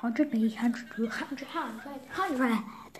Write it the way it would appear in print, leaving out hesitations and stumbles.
100, 100, 100, 100.